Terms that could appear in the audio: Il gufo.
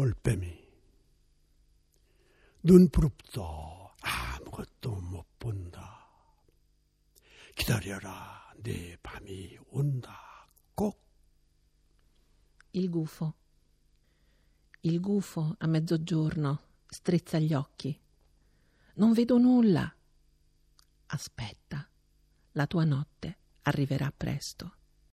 올빼미. 눈부릅떠 아무것도 못 본다. 기다려라, 내 밤이 온다. 꼭. Il gufo. Il gufo a mezzogiorno strizza gli occhi. Non vedo nulla. Aspetta, la tua notte arriverà presto.